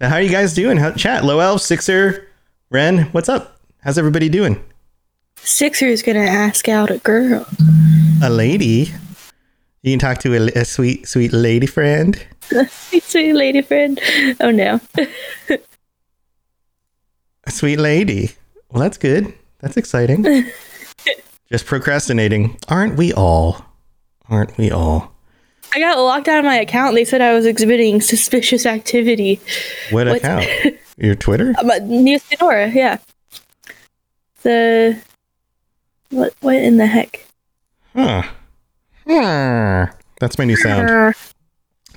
So how are you guys doing? Chat, Low Elf, Sixer, Ren, what's up? How's everybody doing? Sixer's gonna ask out a girl. A lady? You can talk to a sweet, sweet lady friend. Sweet lady friend. Oh no. A sweet lady. Well, that's good. That's exciting. Just procrastinating. Aren't we all? Aren't we all? I got locked out of my account. They said I was exhibiting suspicious activity. What account? Your Twitter? Neos Pandora, yeah. What in the heck? Huh. That's my new sound.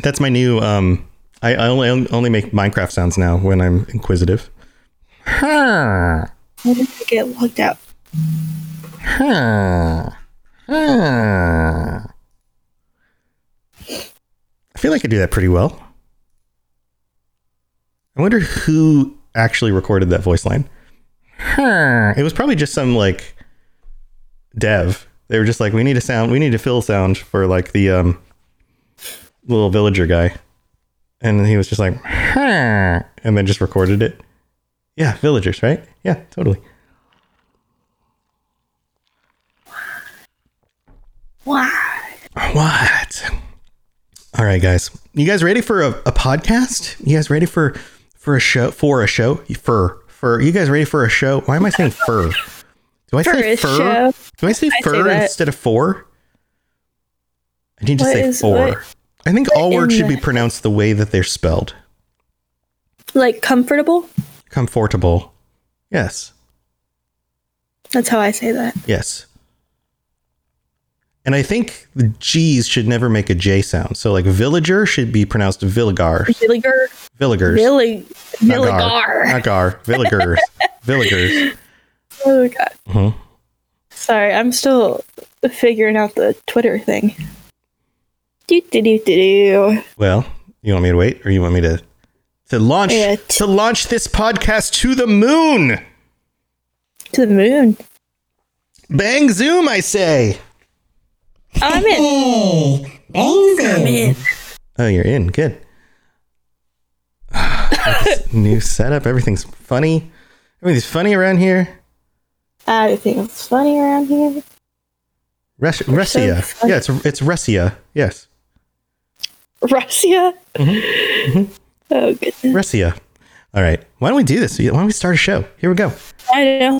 That's my new, I only make Minecraft sounds now when I'm inquisitive. Huh. When did I get locked out? I feel like I do that pretty well. I wonder who actually recorded that voice line. It was probably just some like dev. They were just like, we need to fill sound for like the little villager guy. And he was just like, and then just recorded it. Yeah, villagers, right? Yeah, totally. What? All right, guys. You guys ready for a podcast? You guys ready for a show? For a show? Fur. You guys ready for a show? Why am I saying fur? Do I say fur instead of four? I need to say four. I think all words should be pronounced the way that they're spelled. Like comfortable? Comfortable. Yes. That's how I say that. Yes. And I think the G's should never make a J sound. So like villager should be pronounced villigar. Villigar. Villigers. Villigar. Nagar. Villigers. Villigers. Oh, God. Mm-hmm. Sorry, I'm still figuring out the Twitter thing. Do. Well, you want me to wait, or you want me to launch this podcast to the moon? To the moon. Bang zoom, I say. I'm in. Hey, I'm in. Oh, you're in. Good. New setup. Everything's funny. Everything's funny around here. Everything's funny around here. Russia. So yeah, it's Russia. Yes. Russia? Mm-hmm. Mm-hmm. Oh, goodness. Russia. All right. Why don't we do this? Why don't we start a show? Here we go. I don't know.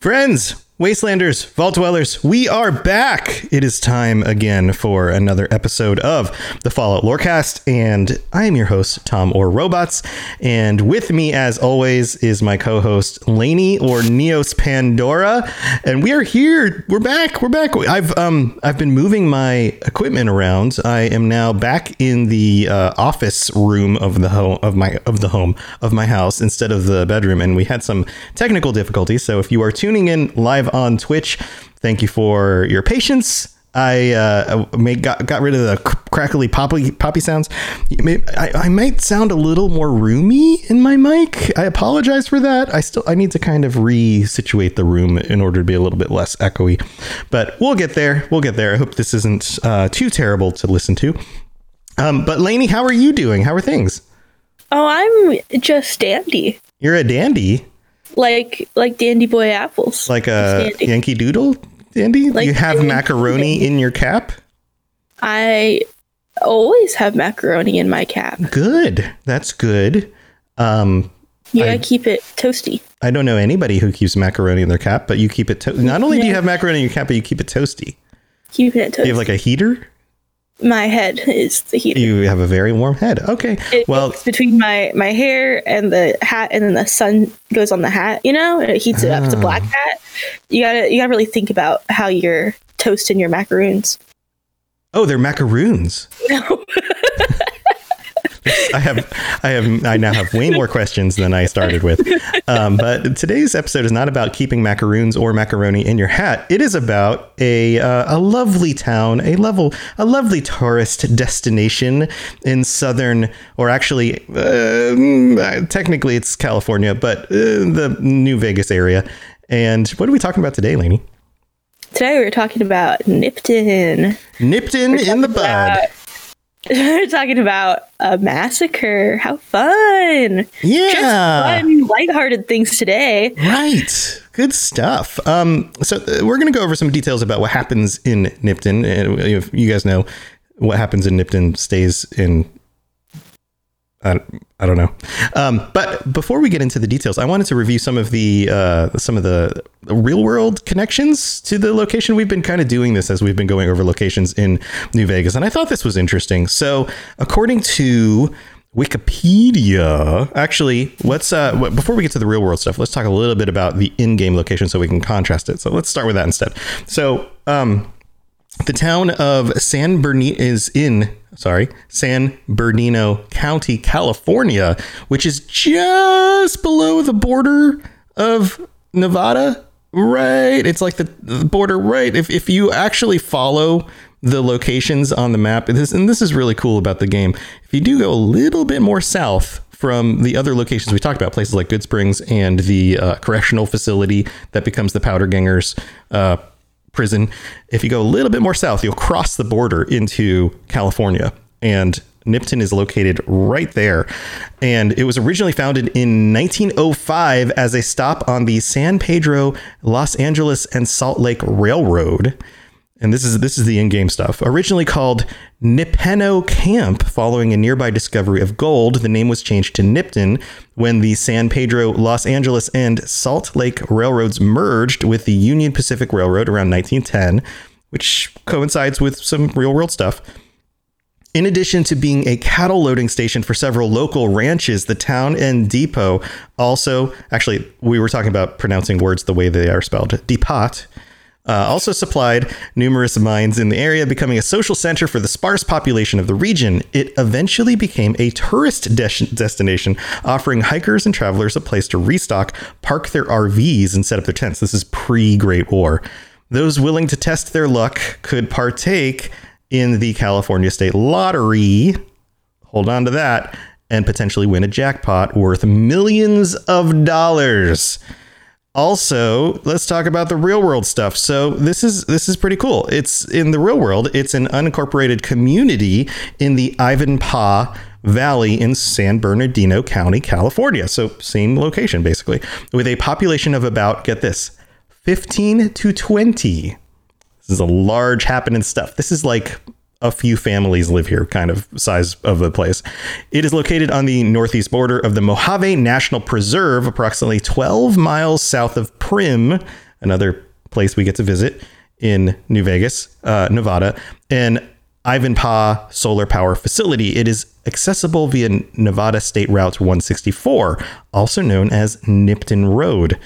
Friends, Wastelanders, Vault Dwellers, we are back. It is time again for another episode of the Fallout Lorecast, and I am your host, Tom or Robots, and with me, as always, is my co-host, Lainey or Neos Pandora, and we are here. We're back. I've been moving my equipment around. I am now back in the office room of my house instead of the bedroom, and we had some technical difficulties. So if you are tuning in live on Twitch, thank you for your patience. I got rid of the crackly poppy sounds. I might sound a little more roomy in my mic. I apologize for that. I need to kind of resituate the room in order to be a little bit less echoey, but we'll get there. I hope this isn't too terrible to listen to. But Lainey, how are you doing? How are things? Oh, I'm just dandy. You're a dandy? Like dandy boy apples. Like a Yankee Doodle dandy? Like you have macaroni in your cap? I always have macaroni in my cap. Good. That's good. I keep it toasty. I don't know anybody who keeps macaroni in their cap, but you keep it toasty. Not only do you have macaroni in your cap, but you keep it toasty. Keeping it toasty. Do you have like a heater? My head is the heater. You have a very warm head. Okay. It's between my hair and the hat, and then the sun goes on the hat, you know, and it heats it up. It's a black hat. You gotta really think about how you're toasting your macaroons. Oh, they're macaroons. No. I now have way more questions than I started with. But today's episode is not about keeping macaroons or macaroni in your hat. It is about a lovely town, a lovely tourist destination in southern, or actually, technically it's California, but the New Vegas area. And what are we talking about today, Lainey? Today we were talking about Nipton. Nipton in the bud. We're talking about a massacre. How fun. Yeah. Just fun, lighthearted things today. Right. Good stuff. So we're going to go over some details about what happens in Nipton. If you guys know what happens in Nipton stays in... I don't know. But before we get into the details, I wanted to review some of the real world connections to the location. We've been kind of doing this as we've been going over locations in New Vegas, and I thought this was interesting. So according to Wikipedia, actually, before we get to the real world stuff, let's talk a little bit about the in-game location so we can contrast it. So let's start with that instead. So the town of San Bernardino is in... Sorry, San Bernardino County, California, which is just below the border of Nevada, right? It's like the border, right? If you actually follow the locations on the map, and this is really cool about the game. If you do go a little bit more south from the other locations we talked about, places like Good Springs and the correctional facility that becomes the Powder Gangers prison. If you go a little bit more south, you'll cross the border into California, and Nipton is located right there. And it was originally founded in 1905 as a stop on the San Pedro, Los Angeles, and Salt Lake Railroad. And this is the in-game stuff. Originally called Nipeno Camp, following a nearby discovery of gold, the name was changed to Nipton when the San Pedro, Los Angeles, and Salt Lake Railroads merged with the Union Pacific Railroad around 1910, which coincides with some real-world stuff. In addition to being a cattle loading station for several local ranches, the town and depot also... Actually, we were talking about pronouncing words the way they are spelled. Depot. Also supplied numerous mines in the area, becoming a social center for the sparse population of the region. It eventually became a tourist destination, offering hikers and travelers a place to restock, park their RVs, and set up their tents. This is pre-Great War. Those willing to test their luck could partake in the California State Lottery. Hold on to that, and potentially win a jackpot worth millions of dollars. Also, let's talk about the real world stuff. So this is pretty cool. It's in the real world. It's an unincorporated community in the Ivanpah Valley in San Bernardino County, California. So same location, basically, with a population of about, get this, 15 to 20. This is a large happening stuff. This is like a few families live here kind of size of a place. It is located on the northeast border of the Mojave National Preserve, approximately 12 miles south of Primm, another place we get to visit in New Vegas, Nevada, and Ivanpah Solar Power Facility. It is accessible via Nevada State Route 164, also known as Nipton Road.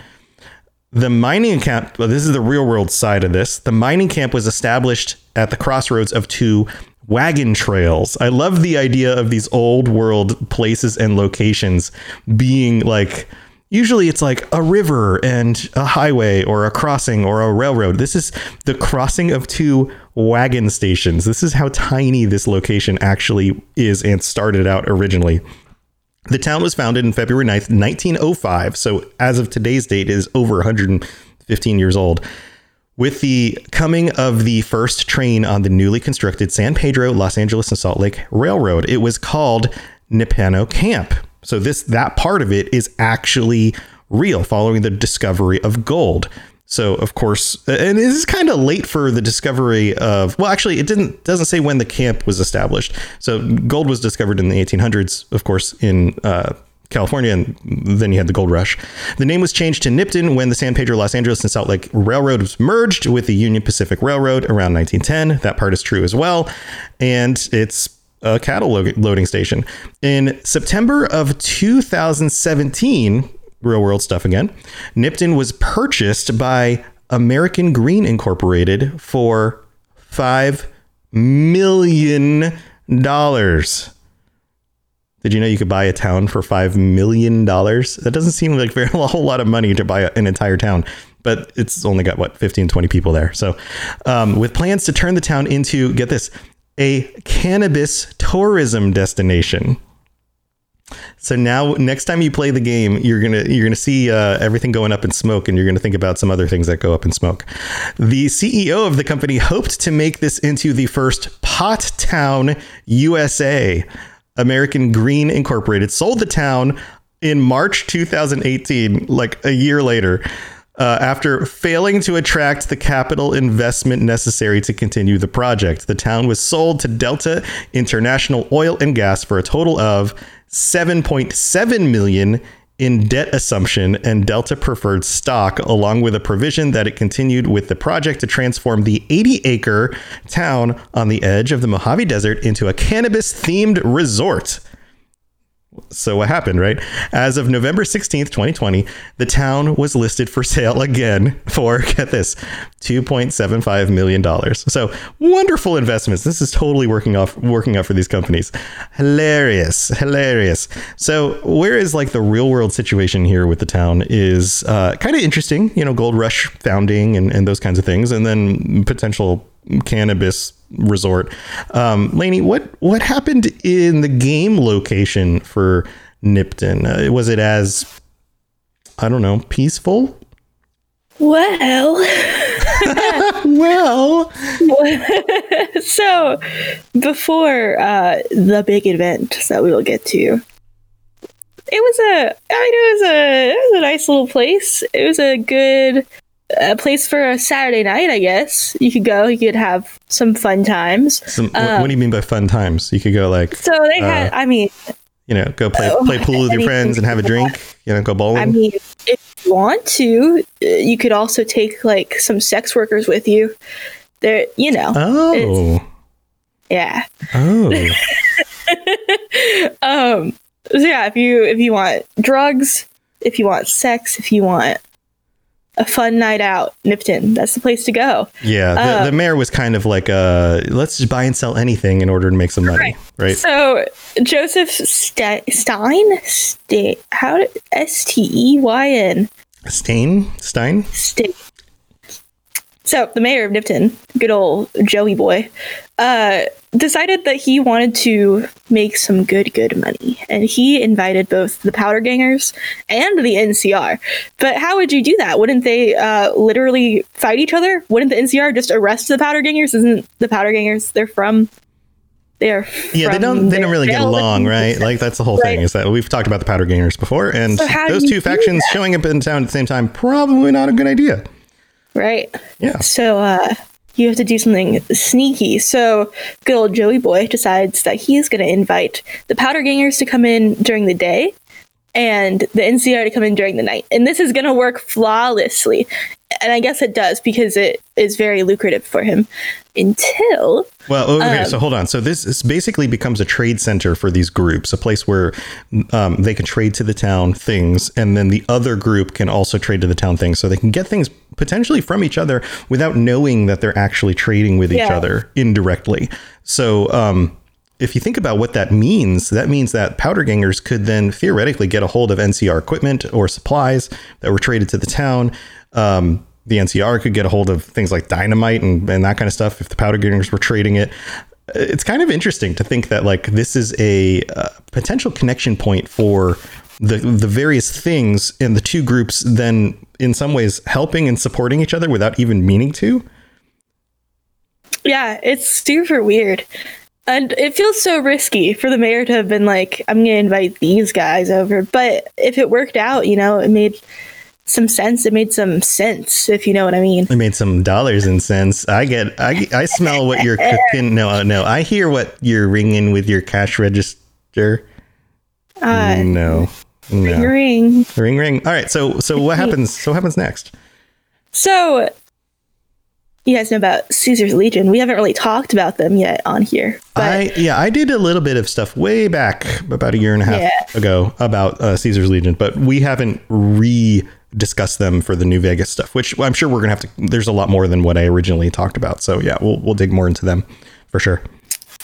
The mining camp, well, this is the real world side of this. The mining camp was established at the crossroads of two wagon trails. I love the idea of these old world places and locations being like, usually it's like a river and a highway or a crossing or a railroad. This is the crossing of two wagon stations. This is how tiny this location actually is and started out originally. The town was founded in February 9th, 1905. So as of today's date, it is over 115 years old. With the coming of the first train on the newly constructed San Pedro, Los Angeles, and Salt Lake Railroad, it was called Nipeno Camp. So that part of it is actually real, following the discovery of gold. So, of course, and this is kind of late for the discovery of, well, actually, it doesn't say when the camp was established. So gold was discovered in the 1800s, of course, in California. And then you had the gold rush. The name was changed to Nipton when the San Pedro, Los Angeles, and Salt Lake Railroad was merged with the Union Pacific Railroad around 1910. That part is true as well. And it's a cattle loading station. In September of 2017, real world stuff again, Nipton was purchased by American Green Incorporated for $5 million. Did you know you could buy a town for $5 million? That doesn't seem like a whole lot of money to buy an entire town, but it's only got, 15, 20 people there. So with plans to turn the town into, get this, a cannabis tourism destination. So now next time you play the game, you're going to see everything going up in smoke, and you're going to think about some other things that go up in smoke. The CEO of the company hoped to make this into the first pot town USA. American Green Incorporated sold the town in March 2018, like a year later, after failing to attract the capital investment necessary to continue the project. The town was sold to Delta International Oil and Gas for a total of $7.7 million in debt assumption and Delta preferred stock, along with a provision that it continued with the project to transform the 80-acre town on the edge of the Mojave Desert into a cannabis-themed resort. So what happened, right? As of November 16th, 2020, the town was listed for sale again for, get this, $2.75 million. So wonderful investments. This is totally working out for these companies. Hilarious. So where is the real world situation here with the town is kind of interesting, gold rush founding and those kinds of things. And then potential cannabis resort. Lainey, what happened in the game location for Nipton? Was it as, I don't know, peaceful? Well. So before the big event that we will get to, it was a nice little place. It was a good place for a Saturday night, I guess. You could go, you could have some fun times. What do you mean by fun times? You could go so they had, go play pool with your friends and have a drink, go bowling. I mean, if you want to, you could also take some sex workers with you there, if you want drugs, if you want sex, if you want a fun night out, Nipton, that's the place to go. Yeah, the mayor was kind of let's just buy and sell anything in order to make some money, right? So Joseph Stein, how did Steyn? Stein. So the mayor of Nipton, good old Joey boy, decided that he wanted to make some good money, and he invited both the Powder Gangers and the NCR. But how would you do that? Wouldn't they literally fight each other? Wouldn't the NCR just arrest the Powder Gangers? Isn't the Powder Gangers? They're from they don't really get along, right? That's the whole thing, is that we've talked about the Powder Gangers before, and so those two factions showing up in town at the same time, probably not a good idea, right? Yeah. So you have to do something sneaky. So good old Joey boy decides that he's going to invite the Powder Gangers to come in during the day and the NCR to come in during the night. And this is going to work flawlessly. And I guess it does, because it is very lucrative for him until... Well, okay, so hold on. So this basically becomes a trade center for these groups, a place where they can trade to the town things, and then the other group can also trade to the town things. So they can get things potentially from each other without knowing that they're actually trading with each other indirectly. So if you think about what that means that Powder Gangers could then theoretically get a hold of NCR equipment or supplies that were traded to the town. The NCR could get a hold of things like dynamite and that kind of stuff if the Powder Gangers were trading it. It's kind of interesting to think that this is a potential connection point for the various things, and the two groups then in some ways helping and supporting each other without even meaning to. Yeah, it's super weird. And it feels so risky for the mayor to have been I'm going to invite these guys over. But if it worked out, it made... It made some sense, if you know what I mean. It made some dollars and cents. I smell what you're cooking. No, I hear what you're ringing with your cash register. No. Ring. All right. So what happens? So what happens next? So you guys know about Caesar's Legion. We haven't really talked about them yet on here. But I did a little bit of stuff way back about a year and a half ago about Caesar's Legion, but we haven't discuss them for the New Vegas stuff, which I'm sure we're gonna have to. There's a lot more than what I originally talked about, so yeah, we'll dig more into them for sure.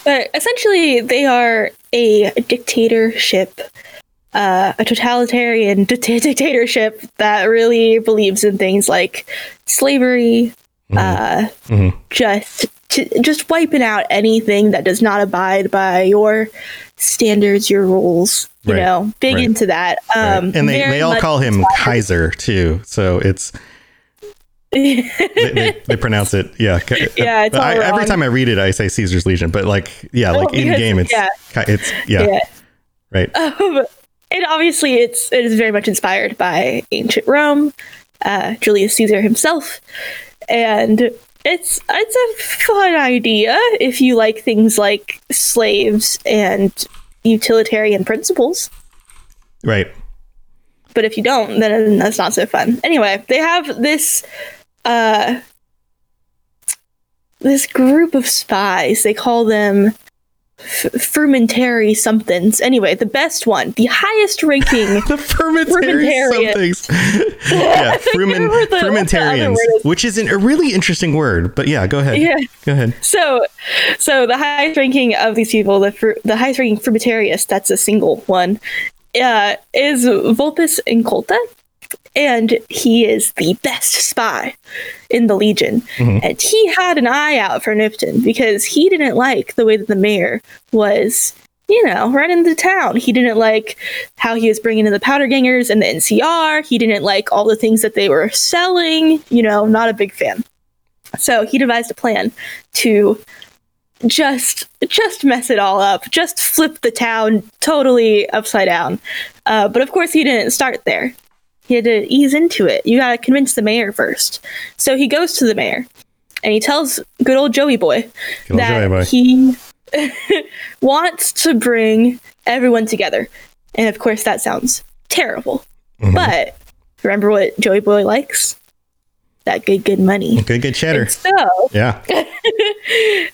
But essentially, they are a dictatorship, a totalitarian dictatorship that really believes in things like slavery, just wiping out anything that does not abide by your standards, your rules, you know, big into that. And they all call him Kaiser, too. So it's... they pronounce it it's all wrong. Every time I read it I say Caesar's Legion, but in game it's and obviously it is very much inspired by ancient Rome, Julius Caesar himself, and it's a fun idea if you like things like slaves and utilitarian principles, right? But if you don't, then that's not so fun. Anyway, they have this this group of spies. They call them Frumentarii somethings. Anyway, the best one, the highest ranking, the Frumentarii somethings. Yeah, Frumentarians, which is a really interesting word. But yeah, go ahead. Yeah, go ahead. So the highest ranking of these people, the highest ranking Frumentarius, that's a single one, is Vulpes Inculta, and he is the best spy in the Legion. Mm-hmm. And he had an eye out for Nipton because he didn't like the way that the mayor was, running the town. He didn't like how he was bringing in the Powder Gangers and the NCR. He didn't like all the things that they were selling, not a big fan. So he devised a plan to just mess it all up, just flip the town totally upside down. But of course he didn't start there. He had to ease into it. You gotta convince the mayor first. So he goes to the mayor and he tells good old Joey boy he wants to bring everyone together. And of course that sounds terrible. Mm-hmm. But remember what Joey boy likes? That good money, good cheddar.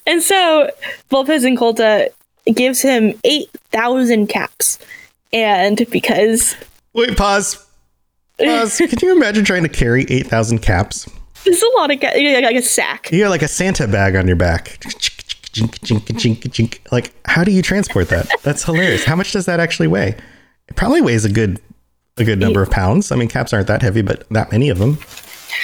And so Vulpes Inculta gives him 8,000 caps, and because pause. Can you imagine trying to carry 8,000 caps? It's a lot of caps, like a sack. You got like a Santa bag on your back. Like, how do you transport that? That's hilarious. How much does that actually weigh? It probably weighs a good number of pounds. I mean, caps aren't that heavy, but that many of them.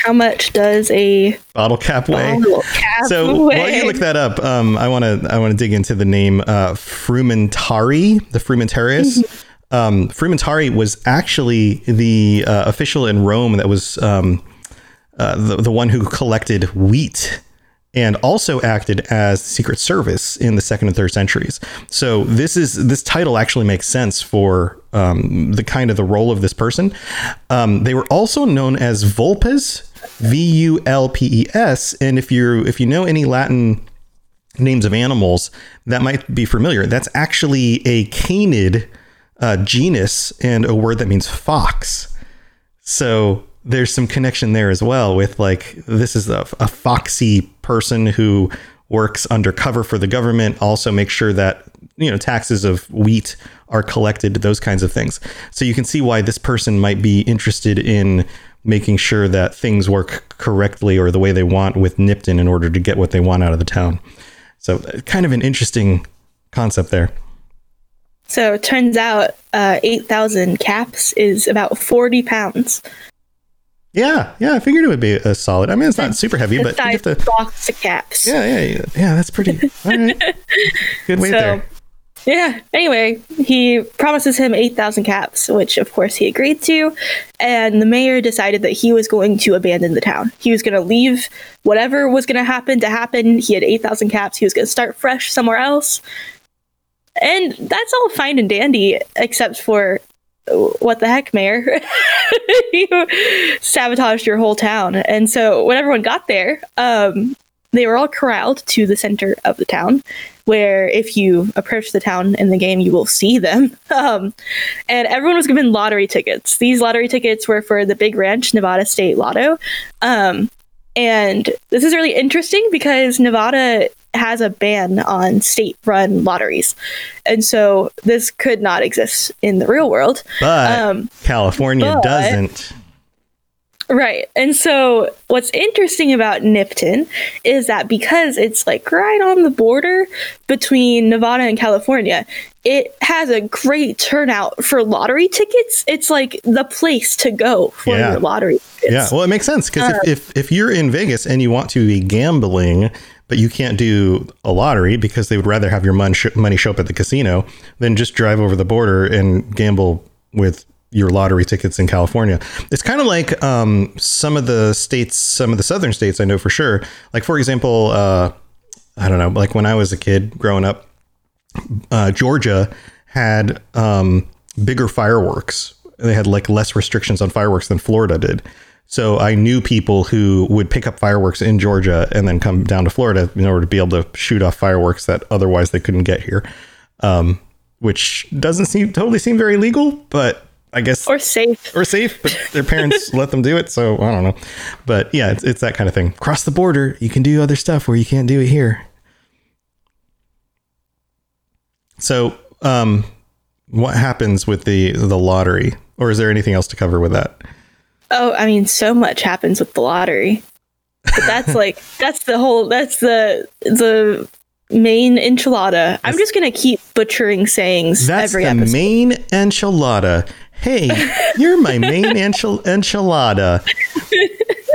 How much does a bottle cap weigh? While you look that up, I want to dig into the name Frumentarii, the Frumentarius. Mm-hmm. Frumentarii was actually the official in Rome that was the one who collected wheat and also acted as secret service in the 2nd and 3rd centuries. So this title actually makes sense for the role of this person. They were also known as Vulpes, Vulpes, and if you know any Latin names of animals, that might be familiar. That's actually a canid genus and a word that means fox. So there's some connection there as well with this is a foxy person who works undercover for the government, also make sure that, taxes of wheat are collected, those kinds of things. So you can see why this person might be interested in making sure that things work correctly or the way they want with Nipton in order to get what they want out of the town. So kind of an interesting concept there. So it turns out 8,000 caps is about 40 pounds. Yeah, I figured it would be a solid. I mean, it's not super heavy, but you have to box of caps. Yeah, that's pretty. All right. Good weight there. Yeah. Anyway, he promises him 8,000 caps, which of course he agreed to, and the mayor decided that he was going to abandon the town. He was going to leave whatever was going to happen. He had 8,000 caps. He was going to start fresh somewhere else, and that's all fine and dandy, except for, what the heck, mayor? You sabotaged your whole town. And so when everyone got there, they were all corralled to the center of the town, where if you approach the town in the game, you will see them. And everyone was given lottery tickets. These lottery tickets were for the Big Ranch, Nevada State Lotto. And this is really interesting because Nevada has a ban on state-run lotteries, and so this could not exist in the real world. But California doesn't. Right. And so what's interesting about Nipton is that because it's like right on the border between Nevada and California, it has a great turnout for lottery tickets. It's like the place to go for your lottery tickets. Yeah. Well, it makes sense because if you're in Vegas and you want to be gambling, but you can't do a lottery because they would rather have your money show up at the casino than just drive over the border and gamble with your lottery tickets in California. It's kind of like some of the southern states I know for sure. Like, for example, I don't know, like when I was a kid growing up, Georgia had bigger fireworks. They had like less restrictions on fireworks than Florida did. So I knew people who would pick up fireworks in Georgia and then come down to Florida in order to be able to shoot off fireworks that otherwise they couldn't get here, which doesn't totally seem very legal, but I guess, or safe, but their parents let them do it. So I don't know, but yeah, it's that kind of thing. Cross the border, you can do other stuff where you can't do it here. So, what happens with the lottery, or is there anything else to cover with that? Oh, I mean, so much happens with the lottery, but that's like, that's the main enchilada. I'm just going to keep butchering sayings. That's every episode. That's the main enchilada. Hey, you're my main enchilada.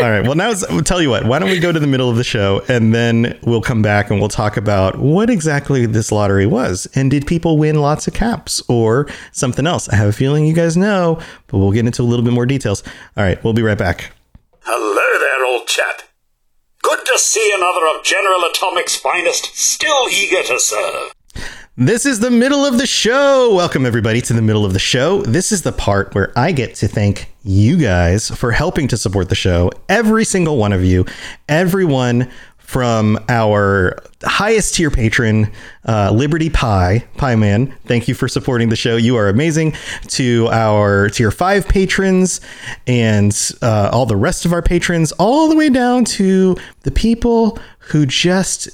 All right. Well, now I'll tell you what. Why don't we go to the middle of the show and then we'll come back and we'll talk about what exactly this lottery was. And did people win lots of caps or something else? I have a feeling you guys know, but we'll get into a little bit more details. All right. We'll be right back. Hello there, old chap. Good to see another of General Atomic's finest, still eager to serve. This is the middle of the show. Welcome, everybody, to the middle of the show. This is the part where I get to thank you guys for helping to support the show. Every single one of you, everyone from our highest tier patron, Liberty Pie Man. Thank you for supporting the show. You are amazing. To our tier 5 patrons and all the rest of our patrons, all the way down to the people who just,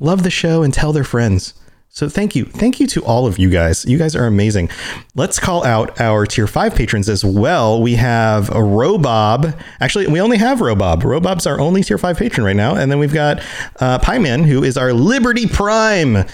love the show and tell their friends. So thank you. Thank you to all of you guys. You guys are amazing. Let's call out our tier 5 patrons as well. We have a Robob. Actually, we only have Robob. Robob's our only tier 5 patron right now. And then we've got Pie Man, who is our Liberty Prime.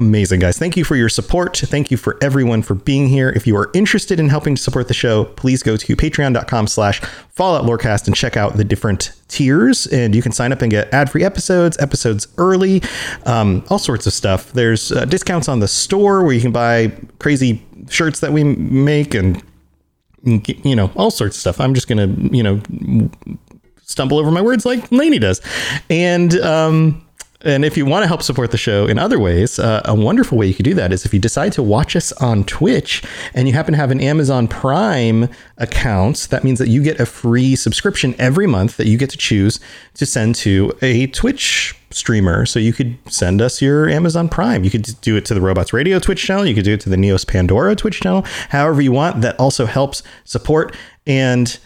Amazing, guys. Thank you for your support. Thank you for everyone for being here. If you are interested in helping to support the show, please go to patreon.com/Fallout Lorecast and check out the different tiers. And you can sign up and get ad-free episodes early, all sorts of stuff. There's discounts on the store where you can buy crazy shirts that we make and, all sorts of stuff. I'm just going to, stumble over my words like Lainey does. And if you want to help support the show in other ways, a wonderful way you could do that is if you decide to watch us on Twitch and you happen to have an Amazon Prime account, that means that you get a free subscription every month that you get to choose to send to a Twitch streamer. So you could send us your Amazon Prime. You could do it to the Robots Radio Twitch channel. You could do it to the Neos Pandora Twitch channel, however you want. That also helps support. And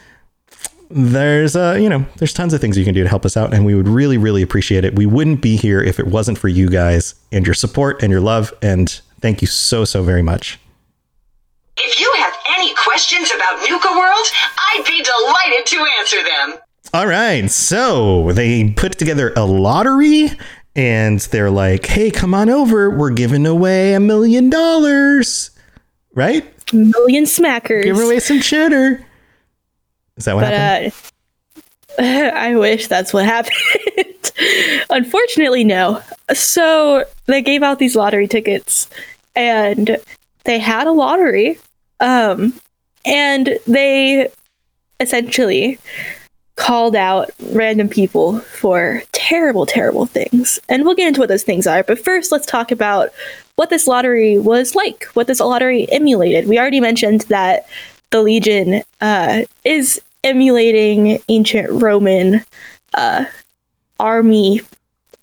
there's tons of things you can do to help us out, and we would really, really appreciate it. We wouldn't be here if it wasn't for you guys and your support and your love, and thank you so, so very much. If you have any questions about Nuka World, I'd be delighted to answer them. All right, so they put together a lottery, and they're like, hey, come on over. We're giving away $1 million, right? Million smackers. Give away some cheddar. Is that what happened? I wish that's what happened. Unfortunately, no. So they gave out these lottery tickets and they had a lottery. And they essentially called out random people for terrible, terrible things. And we'll get into what those things are. But first, let's talk about what this lottery was like, what this lottery emulated. We already mentioned that the Legion is emulating ancient Roman army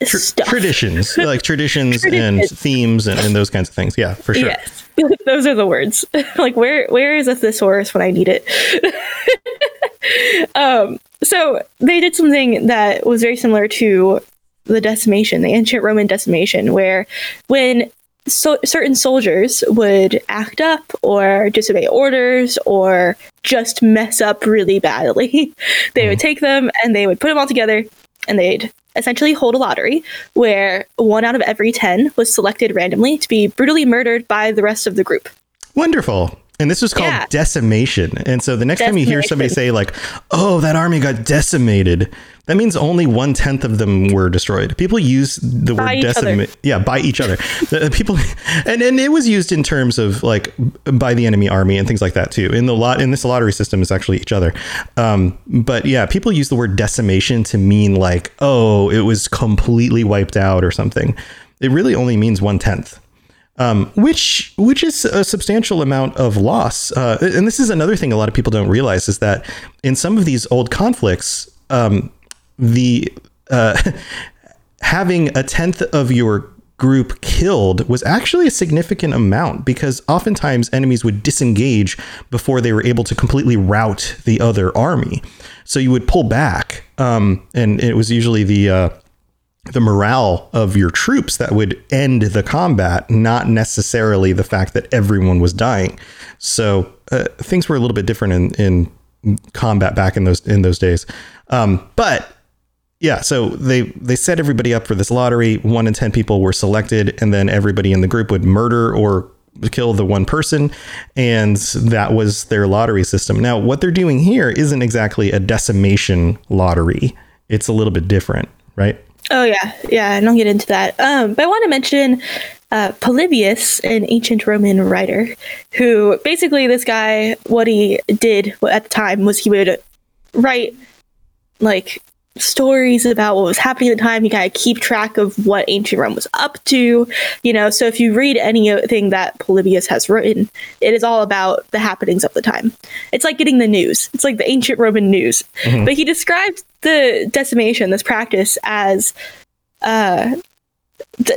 stuff. Traditions, like traditions and themes and those kinds of things. Yeah, for sure. Yes, those are the words. Like, where is a thesaurus when I need it? So they did something that was very similar to the decimation, the ancient Roman decimation, where when certain soldiers would act up or disobey orders or just mess up really badly. They would take them and they would put them all together and they'd essentially hold a lottery where 1 out of every 10 was selected randomly to be brutally murdered by the rest of the group. Wonderful. And this was called decimation. And so the next time you hear somebody say like, oh, that army got decimated, that means only 1/10 of them were destroyed. People use the word decimate. Yeah, by each other. People, and it was used in terms of like by the enemy army and things like that, too. In this lottery system is actually each other. But yeah, people use the word decimation to mean like, oh, it was completely wiped out or something. It really only means 1/10. Which is a substantial amount of loss. And this is another thing a lot of people don't realize is that in some of these old conflicts, having 1/10 of your group killed was actually a significant amount because oftentimes enemies would disengage before they were able to completely rout the other army. So you would pull back. And it was usually the morale of your troops that would end the combat, not necessarily the fact that everyone was dying. So things were a little bit different in combat back in those days. But yeah, so they set everybody up for this lottery. 1 in 10 people were selected, and then everybody in the group would murder or kill the one person, and that was their lottery system. Now, what they're doing here isn't exactly a decimation lottery. It's a little bit different, right? Oh, yeah. Yeah, and I'll get into that. But I want to mention Polybius, an ancient Roman writer, who basically this guy, what he did at the time was he would write like stories about what was happening at the time. You kind of keep track of what ancient Rome was up to, you know. So if you read anything that Polybius has written, it is all about the happenings of the time. It's like getting the news. It's like the ancient Roman news. Mm-hmm. But he described the decimation, this practice, as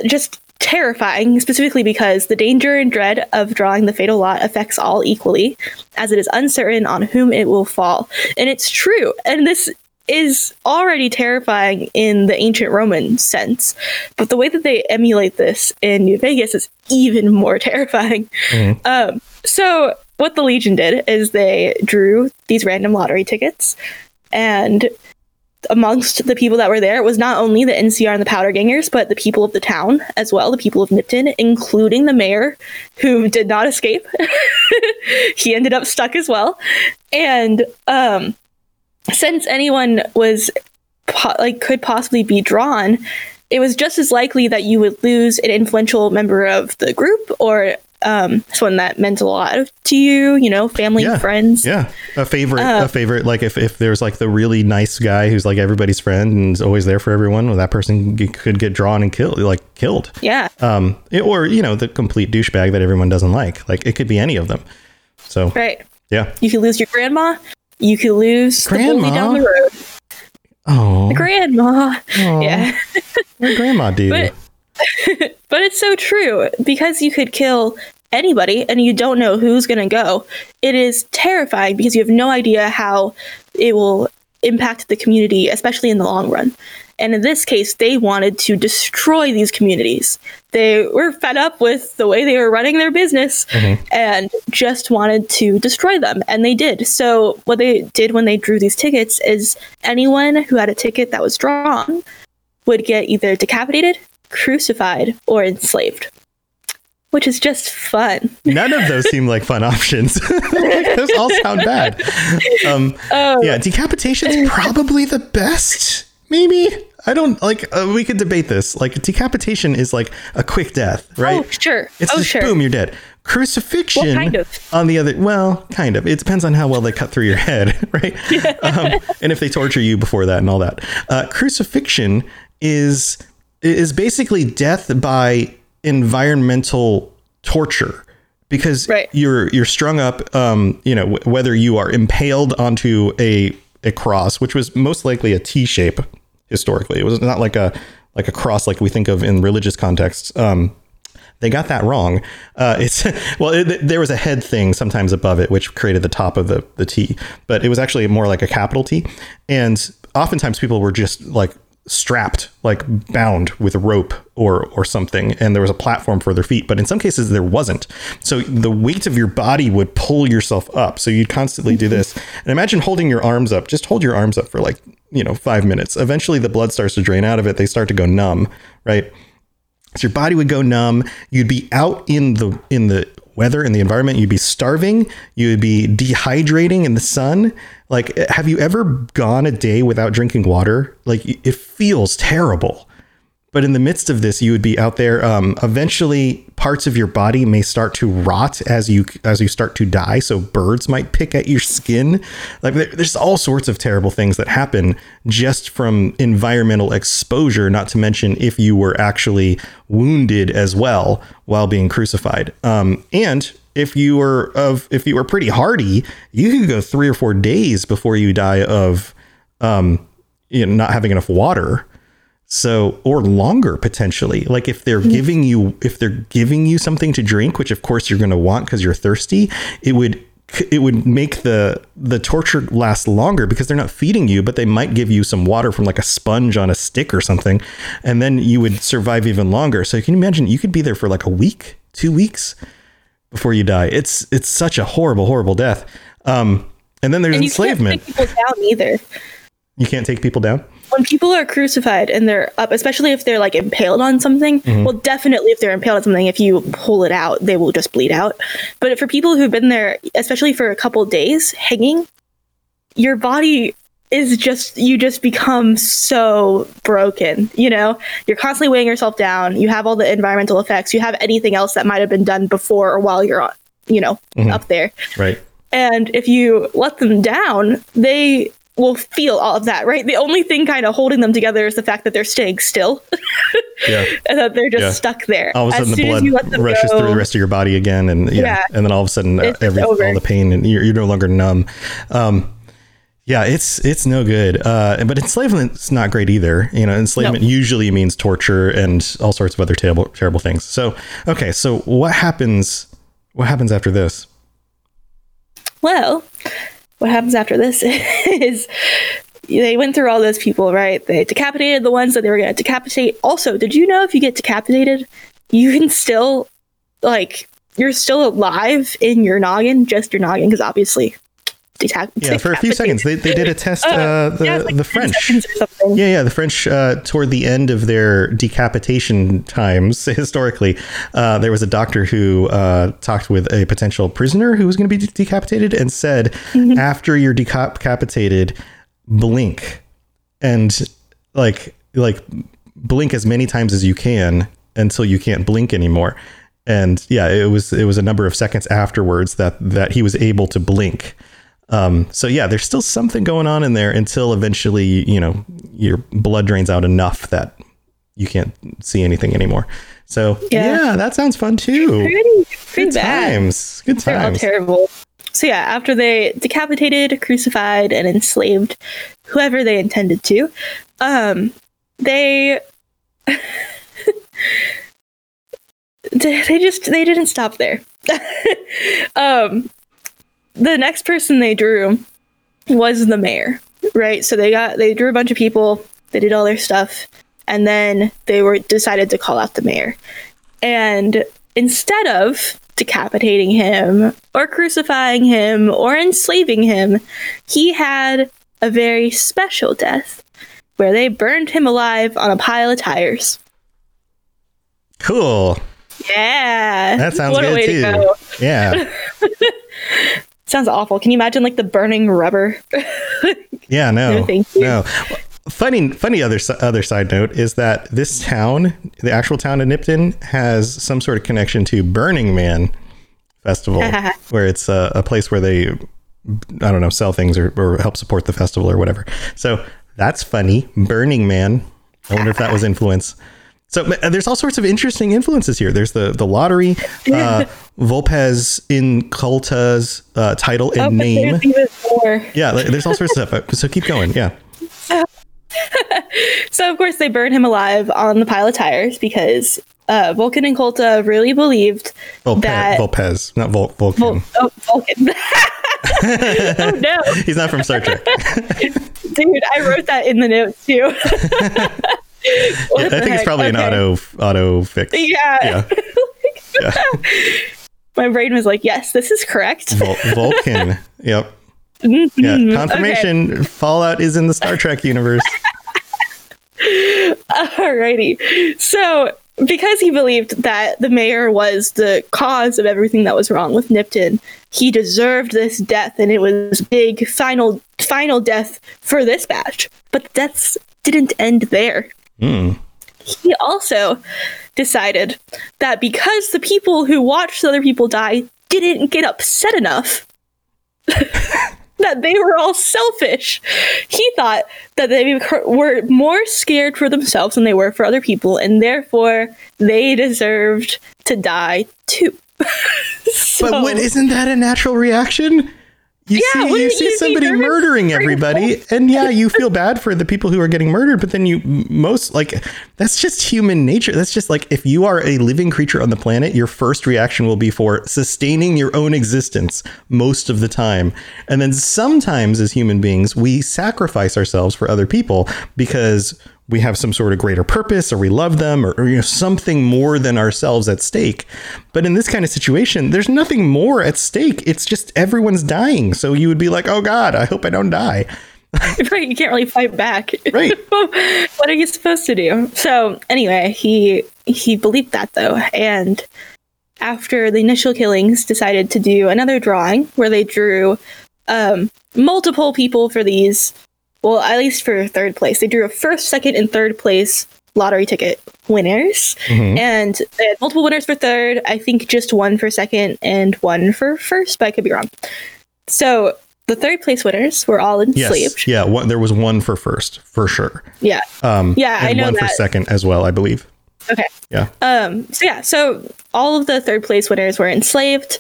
just terrifying, specifically because the danger and dread of drawing the fatal lot affects all equally, as it is uncertain on whom it will fall. And it's true. And this is already terrifying in the ancient Roman sense, but the way that they emulate this in New Vegas is even more terrifying. Mm-hmm. So what the Legion did is they drew these random lottery tickets, and amongst the people that were there, it was not only the NCR and the Powder Gangers, but the people of the town as well, the people of Nipton, including the mayor, who did not escape. He ended up stuck as well. And since anyone was could possibly be drawn, it was just as likely that you would lose an influential member of the group or someone that meant a lot to you, you know, family, friends. Yeah, a favorite. Like if there's like the really nice guy who's like everybody's friend and is always there for everyone, well, that person could get drawn and killed. Yeah. Or, you know, the complete douchebag that everyone doesn't like. Like it could be any of them. So right. Yeah. You could lose your grandma. You could lose grandma the down the road. Oh, grandma. Aww. Yeah. What grandma do? But it's so true because you could kill anybody and you don't know who's going to go. It is terrifying because you have no idea how it will impact the community, especially in the long run. And in this case, they wanted to destroy these communities. They were fed up with the way they were running their business and just wanted to destroy them. And they did. So what they did when they drew these tickets is anyone who had a ticket that was drawn would get either decapitated, crucified, or enslaved. Which is just fun. None of those seem like fun options. Those all sound bad. Yeah, decapitation is probably the best. Maybe. I don't we could debate this. Like decapitation is like a quick death, right? Oh, sure. It's just boom, you're dead. Crucifixion, well, kind of. On the other, well, kind of. It depends on how well they cut through your head, right? Yeah. And if they torture you before that and all that. Crucifixion is basically death by environmental torture. Because you're strung up, whether you are impaled onto a cross, which was most likely a T shape historically. It was not like a cross like we think of in religious contexts. They got that wrong. There was a head thing sometimes above it, which created the top of the T, but it was actually more like a capital T. And oftentimes people were just like strapped, like bound with a rope or something, and there was a platform for their feet, but in some cases there wasn't. So the weight of your body would pull yourself up, so you'd constantly do this. And imagine holding your arms up. Just hold your arms up for 5 minutes. Eventually the blood starts to drain out of it. They start to go numb, right? So your body would go numb. You'd be out in the weather, in the environment. You'd be starving. You'd be dehydrating in the sun. Like, have you ever gone a day without drinking water? Like, it feels terrible. But in the midst of this, you would be out there. Eventually, parts of your body may start to rot as you start to die. So birds might pick at your skin. Like, there's all sorts of terrible things that happen just from environmental exposure, not to mention if you were actually wounded as well while being crucified. And if you were pretty hardy, you could go 3 or 4 days before you die of not having enough water. So, or longer potentially, like if they're giving you something to drink, which of course you're going to want because you're thirsty, it would make the torture last longer because they're not feeding you, but they might give you some water from like a sponge on a stick or something. And then you would survive even longer. So can you imagine, you could be there for like a week, 2 weeks before you die. It's such a horrible, horrible death. And then there's enslavement. You can't take people down either. You can't take people down? When people are crucified and they're up, especially if they're like impaled on something, mm-hmm. Well, definitely if they're impaled on something, if you pull it out, they will just bleed out. But for people who've been there, especially for a couple days hanging, your body is you just become so broken. You know, you're constantly weighing yourself down. You have all the environmental effects. You have anything else that might have been done before or while you're on, mm-hmm. up there. Right. And if you let them down, they will feel all of that, right? The only thing kind of holding them together is the fact that they're staying still. Yeah. And that they're just stuck there. All of a sudden the blood rushes through the rest of your body again, and and then all of a sudden all the pain, and you're no longer numb. It's no good. But enslavement's not great either. Enslavement usually means torture and all sorts of other terrible, terrible things. So, okay, so what happens? What happens after this? Well, what happens after this is they went through all those people, right? They decapitated the ones that they were going to decapitate. Also, did you know if you get decapitated, you can still, you're still alive in your noggin, just your noggin, because obviously decapitated. Yeah, for a few seconds. They did a test, the French. The French, toward the end of their decapitation times, historically, there was a doctor who talked with a potential prisoner who was going to be decapitated and said, mm-hmm. after you're decapitated, blink. And blink as many times as you can until you can't blink anymore. And it was a number of seconds afterwards that he was able to blink. There's still something going on in there until eventually, your blood drains out enough that you can't see anything anymore. So that sounds fun too. Pretty good times. Good times. They're all terrible. So after they decapitated, crucified, and enslaved whoever they intended to, they didn't stop there. The next person they drew was the mayor, right? So they drew a bunch of people, they did all their stuff, and then they decided to call out the mayor. And instead of decapitating him or crucifying him or enslaving him, he had a very special death where they burned him alive on a pile of tires. Cool. Yeah. That sounds good, too. What a way to go. Yeah. Sounds awful. Can you imagine the burning rubber? Yeah, no. No, thank you. No. Funny other side note is that this town, the actual town of Nipton, has some sort of connection to Burning Man Festival, where it's a place where they, I don't know, sell things or help support the festival or whatever. So that's funny. Burning Man. I wonder if that was influence. So there's all sorts of interesting influences here. There's the lottery, Vulpes Inculta's title and name. There's all sorts of stuff. So keep going. Yeah. So of course they burn him alive on the pile of tires because Vulcan Inculta really believed that Vulpes, not Vulcan. Vulcan. Oh no, he's not from Star Trek. Dude, I wrote that in the notes too. I think it's probably an auto fix. Yeah. My brain was like, yes, this is correct. Vulcan. Yep. Mm-hmm. Yeah. Confirmation. Okay. Fallout is in the Star Trek universe. Alrighty. So, because he believed that the mayor was the cause of everything that was wrong with Nipton, he deserved this death, and it was a big final death for this batch. But the deaths didn't end there. Mm. He also decided that because the people who watched other people die didn't get upset enough, that they were all selfish. He thought that they were more scared for themselves than they were for other people, and therefore they deserved to die too. So, but isn't that a natural reaction? You see somebody murdering everybody, and you feel bad for the people who are getting murdered, but then that's just human nature. That's just like, if you are a living creature on the planet, your first reaction will be for sustaining your own existence most of the time. And then sometimes as human beings, we sacrifice ourselves for other people because we have some sort of greater purpose, or we love them, or something more than ourselves at stake. But in this kind of situation, there's nothing more at stake. It's just everyone's dying. So you would be like, oh, God, I hope I don't die. Right. You can't really fight back. Right. What are you supposed to do? So anyway, he believed that, though. And after the initial killings, decided to do another drawing where they drew multiple people for these. Well, at least for third place. They drew a first, second, and third place lottery ticket winners. Mm-hmm. And they had multiple winners for third. I think just one for second and one for first, but I could be wrong. So the third place winners were all enslaved. Yes. Yeah, there was one for first, for sure. Yeah. And I know one that. For second as well, I believe. Okay. Yeah. So all of the third place winners were enslaved.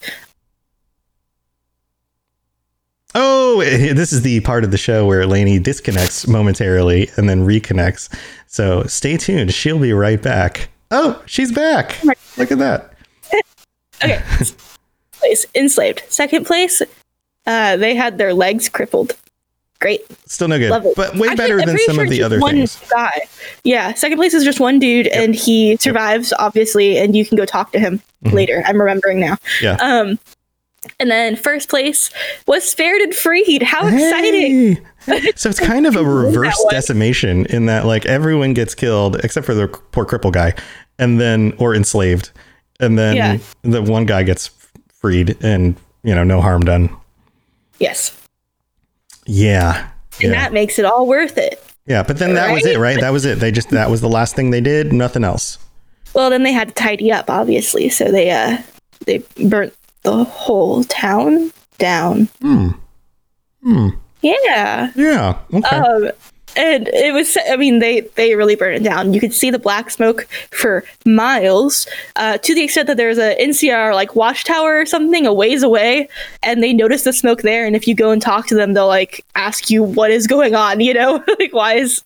Oh, this is the part of the show where Lainey disconnects momentarily and then reconnects. So stay tuned. She'll be right back. Oh, she's back. Look at that. Okay. Place enslaved. Second place. They had their legs crippled. Great. Still no good. Love it. But way better than some of the other things. Guy. Yeah. Second place is just one dude, and he survives, obviously. And you can go talk to him later. I'm remembering now. Yeah. And then first place was spared and freed. How exciting. So it's kind of a reverse decimation in that, like, everyone gets killed except for the poor cripple guy, and then, or enslaved. And then the one guy gets freed and, no harm done. Yes. Yeah. And that makes it all worth it. Yeah. But then that was it, right? That was it. That was the last thing they did. Nothing else. Well, then they had to tidy up, obviously. So they burnt the whole town down. Yeah. Okay. And it was, they really burned it down. You could see the black smoke for miles, to the extent that there's a NCR watchtower or something a ways away, and they notice the smoke there. And if you go and talk to them, they'll ask you what is going on, why is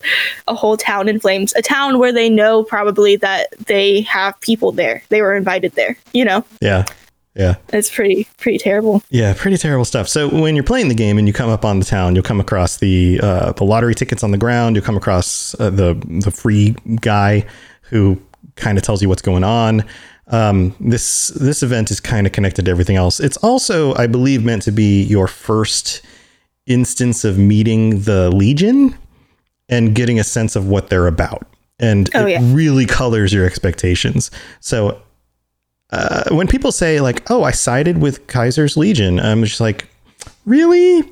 a whole town in flames? A town where they know probably that they have people there. They were invited there, Yeah. Yeah. It's pretty terrible. Yeah, pretty terrible stuff. So when you're playing the game and you come up on the town, you'll come across the lottery tickets on the ground. You'll come across the free guy who kind of tells you what's going on. This event is kind of connected to everything else. It's also, I believe, meant to be your first instance of meeting the Legion and getting a sense of what they're about. And it really colors your expectations. So when people say I sided with Caesar's Legion, I'm just like, really? Yeah.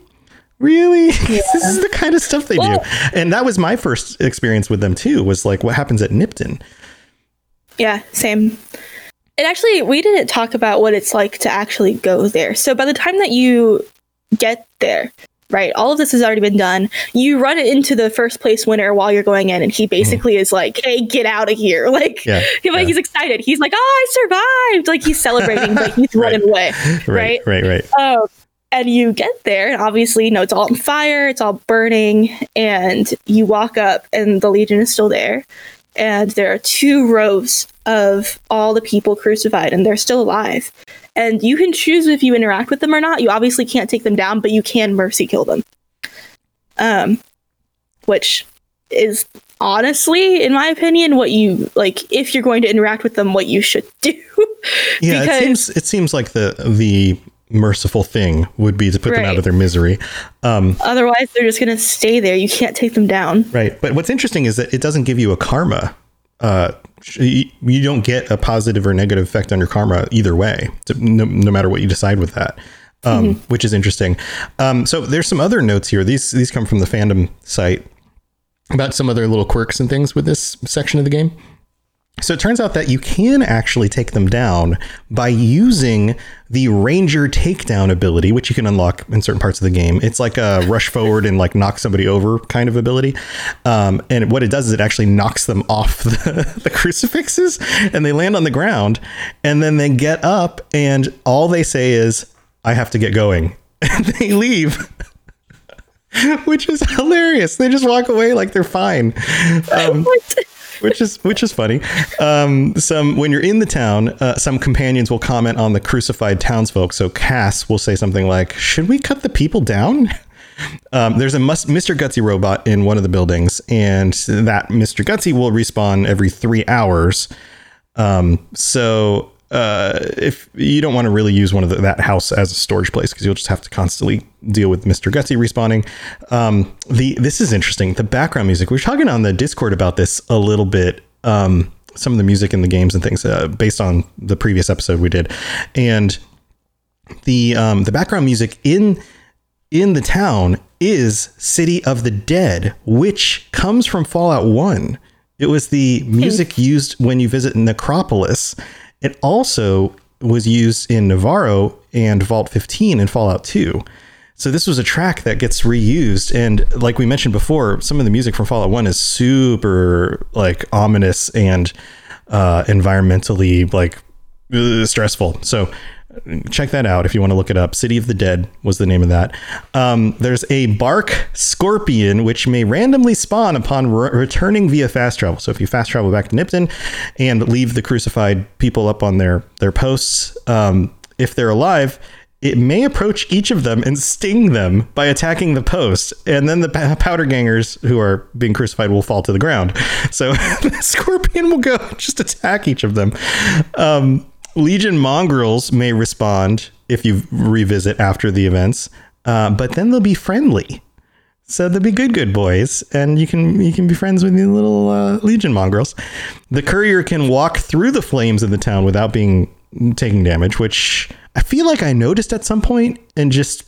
This is the kind of stuff they do. And that was my first experience with them too, was what happens at Nipton. Yeah, same. And actually, we didn't talk about what it's like to actually go there. So by the time that you get there, right, all of this has already been done. You run into the first place winner while you're going in, and he basically is like, hey, get out of here. He's excited. He's like, oh, I survived. He's celebrating, but he's running away. Right. And you get there, and obviously, it's all on fire. It's all burning. And you walk up, and the Legion is still there. And there are two rows of all the people crucified, and they're still alive. And you can choose if you interact with them or not. You obviously can't take them down, but you can mercy kill them. which is honestly, in my opinion, what you like if you're going to interact with them, what you should do. Yeah, because it seems like the merciful thing would be to put them out of their misery. Otherwise, they're just going to stay there. You can't take them down. Right. But what's interesting is that it doesn't give you a karma. You don't get a positive or negative effect on your karma either way, no matter what you decide with that, which is interesting. So there's some other notes here. These come from the fandom site about some other little quirks and things with this section of the game. So it turns out that you can actually take them down by using the Ranger takedown ability, which you can unlock in certain parts of the game. It's like a rush forward and like knock somebody over kind of ability. And what it does is it actually knocks them off the crucifixes, and they land on the ground, and then they get up and all they say is, "I have to get going." And they leave. Which is hilarious. They just walk away like they're fine. Which is funny. When you're in the town, some companions will comment on the crucified townsfolk. So Cass will say something like, "Should we cut the people down?" There's a Mr. Gutsy robot in one of the buildings, and that Mr. Gutsy will respawn every 3 hours. If you don't want to really use one of that house as a storage place, because you'll just have to constantly deal with Mr. Gutsy respawning. This is interesting. The background music, we were talking on the Discord about this a little bit. Some of the music in the games and things based on the previous episode we did, and the background music in the town is City of the Dead, which comes from Fallout 1. It was the music used when you visit Necropolis. It also was used in Navarro and Vault 15 in Fallout 2. So this was a track that gets reused. And like we mentioned before, some of the music from Fallout 1 is super like ominous and environmentally like stressful. So check that out if you want to look it up. City of the Dead was the name of that. There's a bark scorpion, which may randomly spawn upon returning via fast travel. So if you fast travel back to Nipton and leave the crucified people up on their posts, if they're alive, it may approach each of them and sting them by attacking the post. And then the powder gangers who are being crucified will fall to the ground. So the scorpion will go just attack each of them. Legion mongrels may respond if you revisit after the events, but then they'll be friendly. So they'll be good boys, and you can be friends with the little Legion mongrels. The courier can walk through the flames of the town without taking damage, which I feel like I noticed at some point and just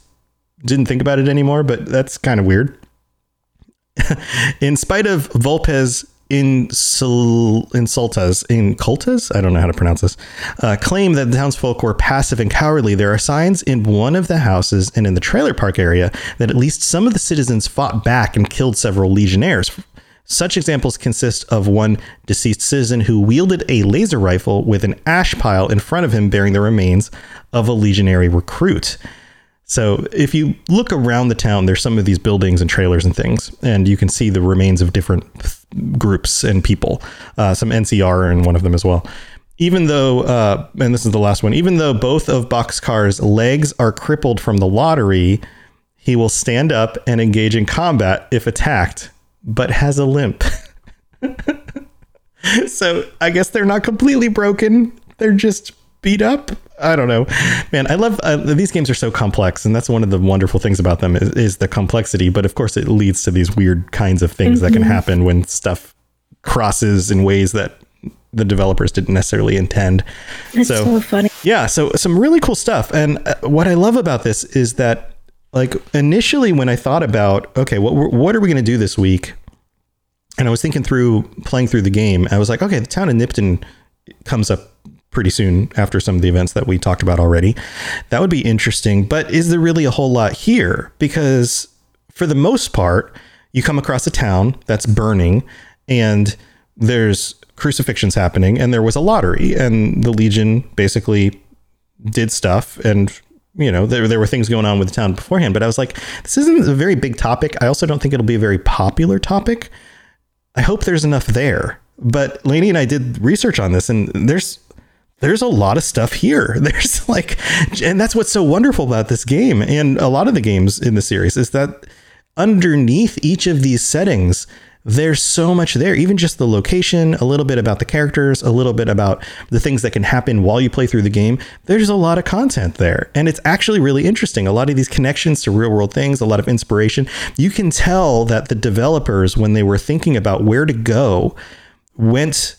didn't think about it anymore. But that's kind of weird. In spite of Vulpes Incultas, I don't know how to pronounce this, claim that the townsfolk were passive and cowardly, there are signs in one of the houses and in the trailer park area that at least some of the citizens fought back and killed several legionnaires. Such examples consist of one deceased citizen who wielded a laser rifle with an ash pile in front of him bearing the remains of a legionary recruit. So if you look around the town, there's some of these buildings and trailers and things, and you can see the remains of different groups and people, some NCR in one of them as well. Even though, and this is the last one, even though both of Boxcar's legs are crippled from the lottery, he will stand up and engage in combat if attacked, but has a limp. So I guess they're not completely broken. They're just beat up. I don't know, man. I love these games are so complex, and that's one of the wonderful things about them is the complexity. But of course, it leads to these weird kinds of things that can happen when stuff crosses in ways that the developers didn't necessarily intend. That's so funny. Yeah. So some really cool stuff. And what I love about this is that, like, initially when I thought about, okay, what are we going to do this week? And I was thinking through playing through the game. I was like, okay, the town of Nipton comes up pretty soon after some of the events that we talked about already. That would be interesting. But is there really a whole lot here? Because for the most part, you come across a town that's burning and there's crucifixions happening and there was a lottery and the Legion basically did stuff. And, you know, there were things going on with the town beforehand. But I was like, this isn't a very big topic. I also don't think it'll be a very popular topic. I hope there's enough there. But Lainey and I did research on this, and there's a lot of stuff here. There's like, and that's what's so wonderful about this game and a lot of the games in the series is that underneath each of these settings, there's so much there. Even just the location, a little bit about the characters, a little bit about the things that can happen while you play through the game. There's a lot of content there, and it's actually really interesting. A lot of these connections to real world things, a lot of inspiration. You can tell that the developers, when they were thinking about where to go, went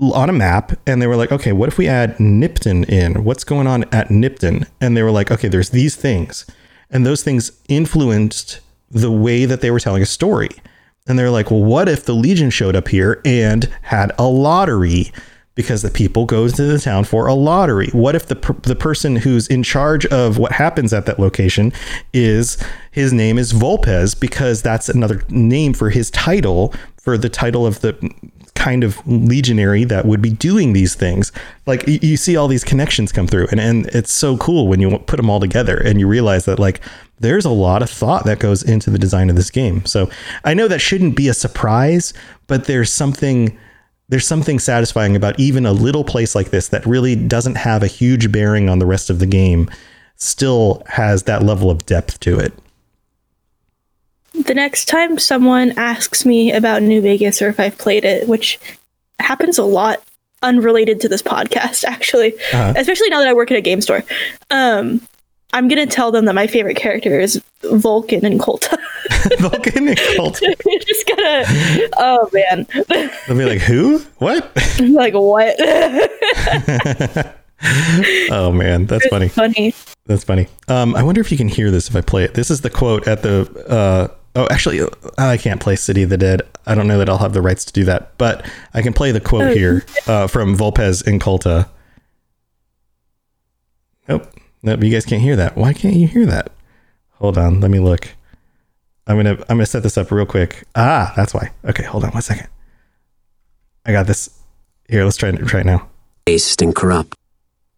on a map and they were like, okay, what if we add Nipton in? What's going on at Nipton? And they were like, okay, there's these things. And those things influenced the way that they were telling a story. And they're like, well, what if the Legion showed up here and had a lottery? Because the people go to the town for a lottery. What if the person who's in charge of what happens at that location his name is Vulpes, because that's another name for his title, for the title of the kind of legionary that would be doing these things. Like, you see all these connections come through, and it's so cool when you put them all together and you realize that, like, there's a lot of thought that goes into the design of this game. So I know that shouldn't be a surprise, but there's something satisfying about even a little place like this that really doesn't have a huge bearing on the rest of the game, still has that level of depth to it. The next time someone asks me about New Vegas or if I've played it, which happens a lot unrelated to this podcast, actually, especially now that I work at a game store, I'm going to tell them that my favorite character is Vulpes Inculta. Vulpes Inculta. You're just going to... Oh, man. They'll be like, who? What? Like, what? Oh, man. That's funny. That's funny. I wonder if you can hear this if I play it. This is the quote at the... actually, I can't play City of the Dead. I don't know that I'll have the rights to do that. But I can play the quote here from Vulpes Inculta. Nope. No, but you guys can't hear that. Why can't you hear that? Hold on, let me look. I'm gonna set this up real quick. Ah, that's why. Okay, hold on 1 second. I got this. Here, let's try it now. Based and corrupt.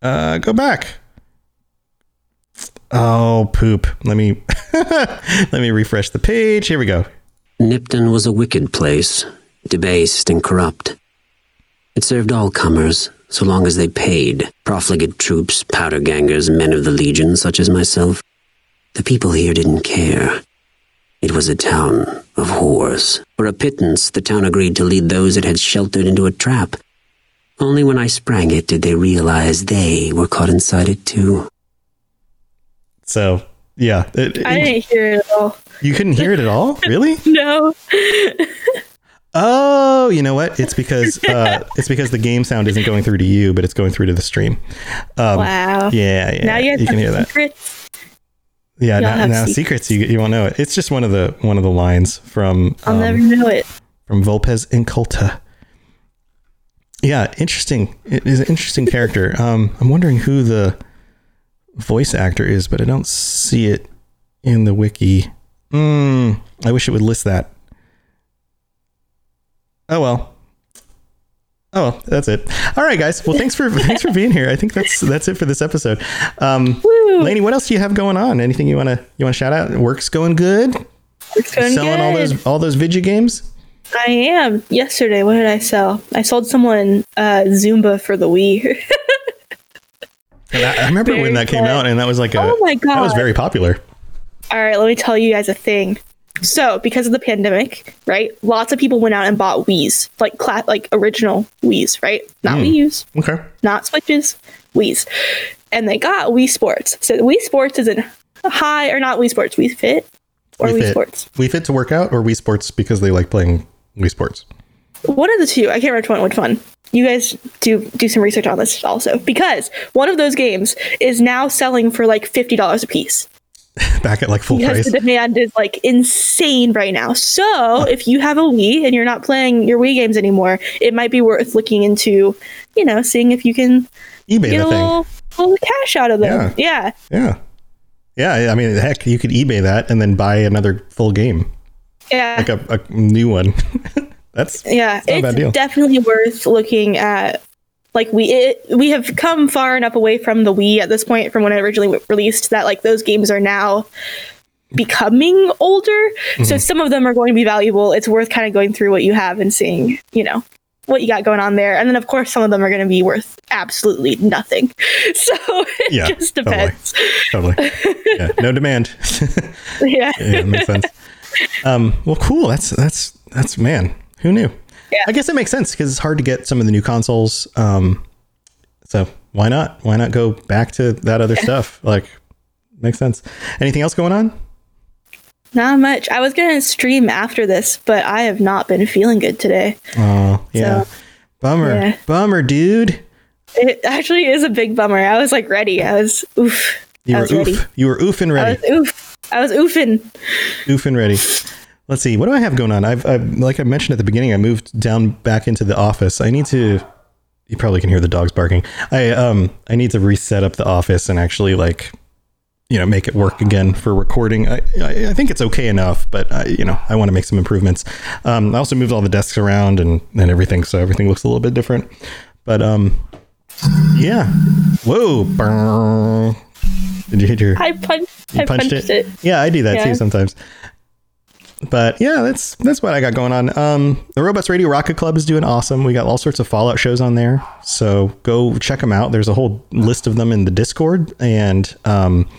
Go back. Oh, poop. Let me refresh the page. Here we go. Nipton was a wicked place, debased and corrupt. It served all comers, so long as they paid, profligate troops, powder gangers, men of the Legion, such as myself. The people here didn't care. It was a town of whores. For a pittance, the town agreed to lead those it had sheltered into a trap. Only when I sprang it did they realize they were caught inside it, too. So, yeah. I didn't hear it at all. You couldn't hear it at all? Really? No. Oh, you know what? It's because the game sound isn't going through to you, but it's going through to the stream. Wow. Yeah. Now you can hear secrets. That. Yeah. Now secrets. You won't know it. It's just one of the lines from. I'll never know it. From Vulpes Inculta. Yeah, interesting. It is an interesting character. I'm wondering who the voice actor is, but I don't see it in the wiki. I wish it would list that. Oh well, that's it. All right, guys. Well, thanks for being here. I think that's it for this episode. Lainey, what else do you have going on? Anything you wanna shout out? Work's going good. Work's going selling good. all those video games. I am. Yesterday, what did I sell? I sold someone Zumba for the Wii. And I remember very when that came out, and that was like oh my God, that was very popular. All right, let me tell you guys a thing. So, because of the pandemic, right? Lots of people went out and bought Wii's, like original Wii's, right? Not Wii U's, okay. Not Switches, Wii's, and they got Wii Sports. So Wii Sports isn't high, or not Wii Sports, Wii Fit, or Wii Sports. Wii Fit to work out, or Wii Sports because they like playing Wii Sports. One of the two. I can't remember which one. You guys do some research on this also, because one of those games is now selling for like $50 a piece. Back at like full price. The demand is like insane right now. So if you have a Wii and you're not playing your Wii games anymore, it might be worth looking into, seeing if you can eBay get a little cash out of them. Yeah. I mean, heck, you could eBay that and then buy another full game. Yeah. Like a new one. That's not a bad deal. It's definitely worth looking at. Like we have come far enough away from the Wii at this point from when it originally released that like those games are now becoming older. Mm-hmm. So some of them are going to be valuable. It's worth kind of going through what you have and seeing, what you got going on there. And then of course, some of them are going to be worth absolutely nothing. So it just depends. Totally. Yeah. No demand. Yeah. That makes sense. Well, cool. That's man. Who knew? Yeah. I guess it makes sense because it's hard to get some of the new consoles. So why not? Why not go back to that other stuff? Like, makes sense. Anything else going on? Not much. I was going to stream after this, but I have not been feeling good today. Oh, yeah. So, bummer. Yeah. Bummer, dude. It actually is a big bummer. I was like ready. I was oof. You were oofing ready. I was oofing. Oofing ready. Let's see. What do I have going on? I've like I mentioned at the beginning, I moved down back into the office. I need to. You probably can hear the dogs barking. I need to reset up the office and actually like, you know, make it work again for recording. I think it's okay enough, but I want to make some improvements. I also moved all the desks around and everything, so everything looks a little bit different. But yeah. Whoa. Did you hit your? I punched it. Yeah, I do that too sometimes. But yeah, that's what I got going on. The Robots Radio Rocket Club is doing awesome. We got all sorts of Fallout shows on there, so go check them out. There's a whole list of them in the Discord, and I've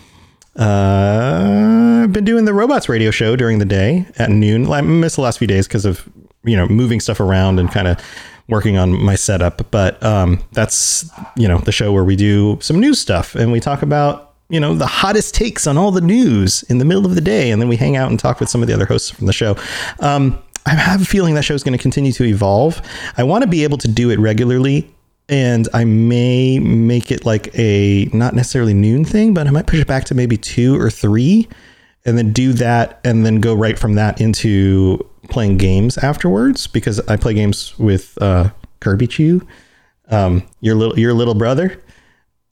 been doing the Robots Radio show during the day at noon. I missed the last few days because of moving stuff around and kind of working on my setup, but that's the show where we do some news stuff and we talk about the hottest takes on all the news in the middle of the day. And then we hang out and talk with some of the other hosts from the show. I have a feeling that show is going to continue to evolve. I want to be able to do it regularly, and I may make it like a not necessarily noon thing, but I might push it back to maybe 2 or 3 and then do that and then go right from that into playing games afterwards, because I play games with Kirby Chew, your little brother.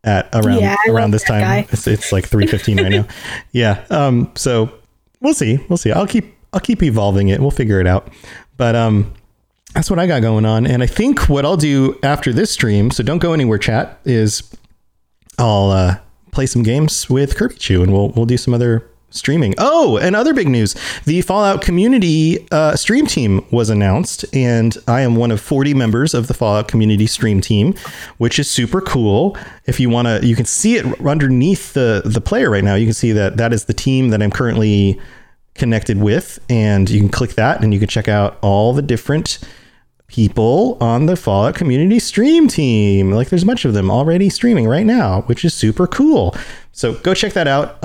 At around this time, it's like 3:15 right now. Yeah. So we'll see. I'll keep evolving it. We'll figure it out. But that's what I got going on. And I think what I'll do after this stream, so don't go anywhere, chat, is I'll play some games with Kirby Chew, and we'll do some other streaming. Oh, and other big news: the Fallout community stream team was announced, and I am one of 40 members of the Fallout community stream team, which is super cool. If you want to, you can see it underneath the player right now. You can see that is the team that I'm currently connected with, and you can click that and you can check out all the different people on the Fallout community stream team. Like, there's a bunch of them already streaming right now, which is super cool. So go check that out.